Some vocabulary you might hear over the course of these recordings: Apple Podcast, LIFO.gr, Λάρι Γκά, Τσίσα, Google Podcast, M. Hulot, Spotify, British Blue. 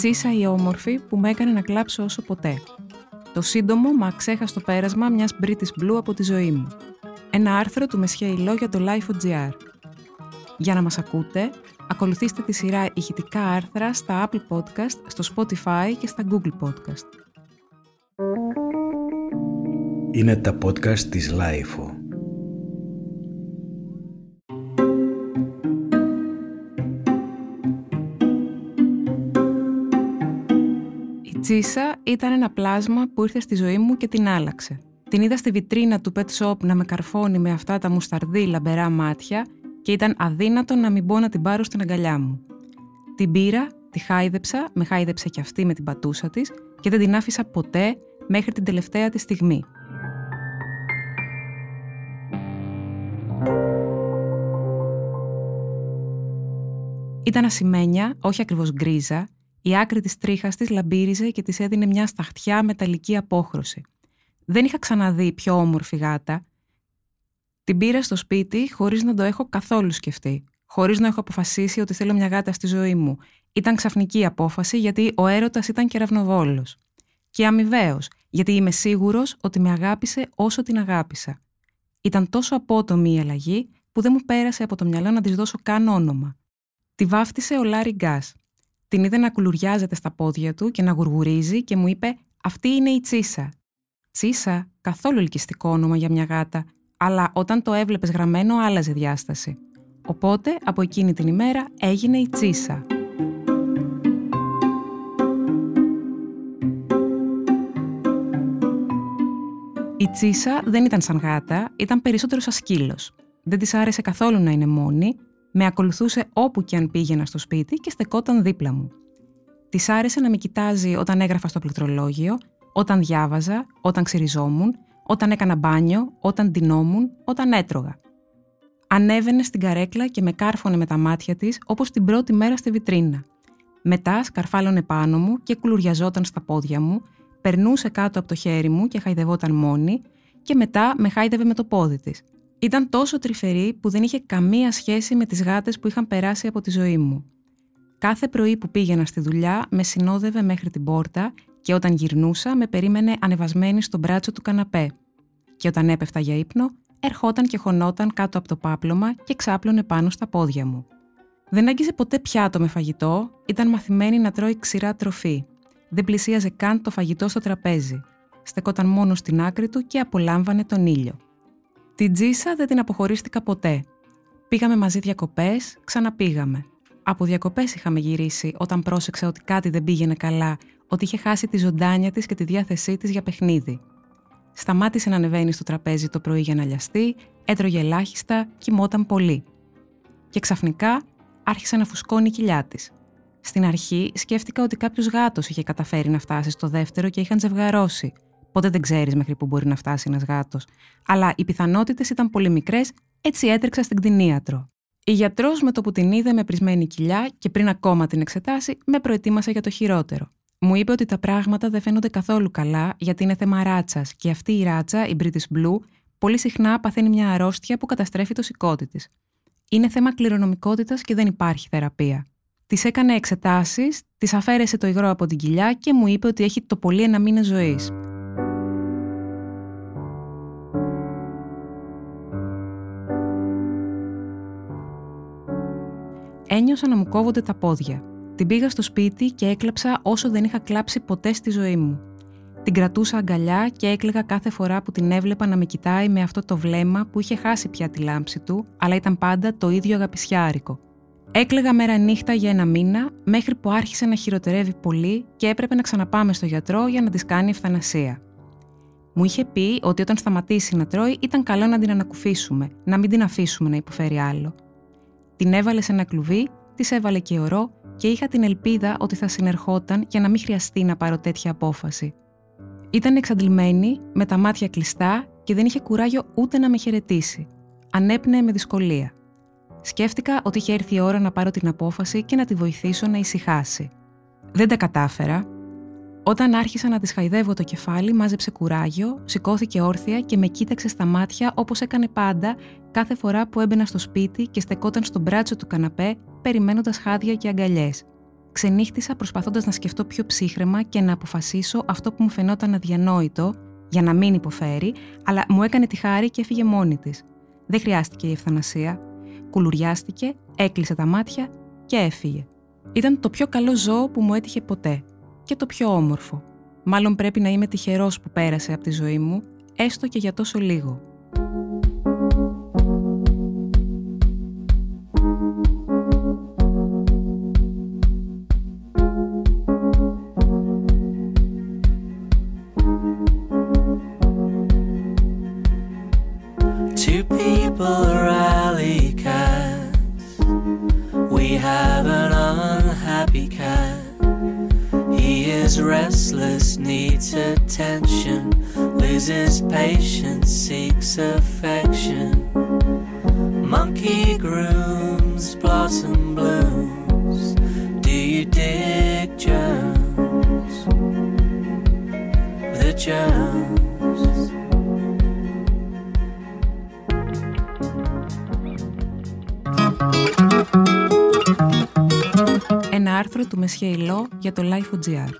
Τσίσα η όμορφη που με έκανε να κλάψω όσο ποτέ. Το σύντομο μα αξέχαστο πέρασμα μιας British Blue από τη ζωή μου. Ένα άρθρο του M. Hulot για το LIFO.gr. Για να μας ακούτε, ακολουθήστε τη σειρά ηχητικά άρθρα στα Apple Podcast, στο Spotify και στα Google Podcast. Είναι τα podcast της LIFO. Η Τσίσα ήταν ένα πλάσμα που ήρθε στη ζωή μου και την άλλαξε. Την είδα στη βιτρίνα του pet shop να με καρφώνει με αυτά τα μουσταρδί λαμπερά μάτια και ήταν αδύνατο να μην μπω να την πάρω στην αγκαλιά μου. Την πήρα, τη χάιδεψα, με χάιδεψε κι αυτή με την πατούσα της και δεν την άφησα ποτέ μέχρι την τελευταία τη στιγμή. Ήταν ασημένια, όχι ακριβώς γκρίζα, η άκρη της τρίχας της λαμπύριζε και της έδινε μια σταχτιά μεταλλική απόχρωση. Δεν είχα ξαναδεί πιο όμορφη γάτα. Την πήρα στο σπίτι χωρίς να το έχω καθόλου σκεφτεί, χωρίς να έχω αποφασίσει ότι θέλω μια γάτα στη ζωή μου. Ήταν ξαφνική απόφαση γιατί ο έρωτας ήταν κεραυνοβόλος. Και αμοιβαίος, γιατί είμαι σίγουρος ότι με αγάπησε όσο την αγάπησα. Ήταν τόσο απότομη η αλλαγή που δεν μου πέρασε από το μυαλό να της δώσω καν όνομα. Τη βάφτισε ο Λάρι Γκά. Την είδε να κουλουριάζεται στα πόδια του και να γουργουρίζει και μου είπε: «Αυτή είναι η Τσίσα». Τσίσα, καθόλου ελκυστικό όνομα για μια γάτα, αλλά όταν το έβλεπες γραμμένο άλλαζε διάσταση. Οπότε από εκείνη την ημέρα έγινε η Τσίσα. Η Τσίσα δεν ήταν σαν γάτα, ήταν περισσότερο σαν σκύλος. Δεν της άρεσε καθόλου να είναι μόνη, με ακολουθούσε όπου και αν πήγαινα στο σπίτι και στεκόταν δίπλα μου. Της άρεσε να με κοιτάζει όταν έγραφα στο πληκτρολόγιο, όταν διάβαζα, όταν ξυριζόμουν, όταν έκανα μπάνιο, όταν ντυνόμουν, όταν έτρωγα. Ανέβαινε στην καρέκλα και με κάρφωνε με τα μάτια της όπως την πρώτη μέρα στη βιτρίνα. Μετά σκαρφάλωνε πάνω μου και κουλουριαζόταν στα πόδια μου, περνούσε κάτω από το χέρι μου και χαϊδευόταν μόνη και μετά με χάιδευε με το πόδι της. Ήταν τόσο τρυφερή που δεν είχε καμία σχέση με τις γάτες που είχαν περάσει από τη ζωή μου. Κάθε πρωί που πήγαινα στη δουλειά με συνόδευε μέχρι την πόρτα και όταν γυρνούσα με περίμενε ανεβασμένη στο μπράτσο του καναπέ. Και όταν έπεφτα για ύπνο, ερχόταν και χωνόταν κάτω από το πάπλωμα και ξάπλωνε πάνω στα πόδια μου. Δεν άγγιζε ποτέ πιάτο με φαγητό, ήταν μαθημένη να τρώει ξηρά τροφή. Δεν πλησίαζε καν το φαγητό στο τραπέζι. Στεκόταν μόνο στην άκρη του και απολάμβανε τον ήλιο. Την Τσίσα δεν την αποχωρίστηκα ποτέ. Πήγαμε μαζί διακοπές, ξαναπήγαμε. Από διακοπές είχαμε γυρίσει όταν πρόσεξα ότι κάτι δεν πήγαινε καλά, ότι είχε χάσει τη ζωντάνια της και τη διάθεσή της για παιχνίδι. Σταμάτησε να ανεβαίνει στο τραπέζι το πρωί για να λιαστεί, έτρωγε ελάχιστα, κοιμόταν πολύ. Και ξαφνικά άρχισε να φουσκώνει η κοιλιά της. Στην αρχή σκέφτηκα ότι κάποιος γάτος είχε καταφέρει να φτάσει στο δεύτερο και είχαν ζευγαρώσει. Ποτέ δεν ξέρεις μέχρι που μπορεί να φτάσει ένας γάτος. Αλλά οι πιθανότητες ήταν πολύ μικρές, έτσι έτρεξα στην κτηνίατρο. Η γιατρός με το που την είδε με πρισμένη κοιλιά και πριν ακόμα την εξετάσει, με προετοίμασε για το χειρότερο. Μου είπε ότι τα πράγματα δεν φαίνονται καθόλου καλά γιατί είναι θέμα ράτσας και αυτή η ράτσα, η British Blue, πολύ συχνά παθαίνει μια αρρώστια που καταστρέφει το σηκώτη της. Είναι θέμα κληρονομικότητας και δεν υπάρχει θεραπεία. Της έκανε εξετάσεις, της αφαίρεσε το υγρό από την κοιλιά και μου είπε ότι έχει το πολύ 1 μήνα ζωής. Ένιωσα να μου κόβονται τα πόδια. Την πήγα στο σπίτι και έκλαψα όσο δεν είχα κλάψει ποτέ στη ζωή μου. Την κρατούσα αγκαλιά και έκλαιγα κάθε φορά που την έβλεπα να με κοιτάει με αυτό το βλέμμα που είχε χάσει πια τη λάμψη του, αλλά ήταν πάντα το ίδιο αγαπησιάρικο. Έκλαιγα μέρα νύχτα για 1 μήνα, μέχρι που άρχισε να χειροτερεύει πολύ και έπρεπε να ξαναπάμε στο γιατρό για να της κάνει ευθανασία. Μου είχε πει ότι όταν σταματήσει να τρώει, ήταν καλό να την ανακουφίσουμε, να μην την αφήσουμε να υποφέρει άλλο. Την έβαλε σε ένα κλουβί, της έβαλε και ωρό και είχα την ελπίδα ότι θα συνερχόταν για να μην χρειαστεί να πάρω τέτοια απόφαση. Ήταν εξαντλημένη, με τα μάτια κλειστά και δεν είχε κουράγιο ούτε να με χαιρετήσει. Ανέπνεε με δυσκολία. Σκέφτηκα ότι είχε έρθει η ώρα να πάρω την απόφαση και να τη βοηθήσω να ησυχάσει. Δεν τα κατάφερα. Όταν άρχισα να της χαϊδεύω το κεφάλι, μάζεψε κουράγιο, σηκώθηκε όρθια και με κοίταξε στα μάτια όπως έκανε πάντα κάθε φορά που έμπαινα στο σπίτι και στεκόταν στο μπράτσο του καναπέ, περιμένοντας χάδια και αγκαλιές. ξενύχτησα προσπαθώντας να σκεφτώ πιο ψύχρεμα και να αποφασίσω αυτό που μου φαινόταν αδιανόητο, για να μην υποφέρει, αλλά μου έκανε τη χάρη και έφυγε μόνη της. Δεν χρειάστηκε η ευθανασία. Κουλουριάστηκε, έκλεισε τα μάτια και έφυγε. Ήταν το πιο καλό ζώο που μου έτυχε ποτέ. Και το πιο όμορφο. Μάλλον πρέπει να είμαι τυχερός που πέρασε από τη ζωή μου, έστω και για τόσο λίγο. Two people rally cats. We have an unhappy cat. He is restless, needs attention, loses patience, seeks affection. Monkey grooms, blossom blooms. Do you dig germs? The germs. Ένα άρθρο του M. Hulot για το LIFO.gr.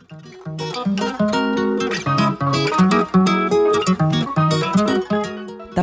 Τα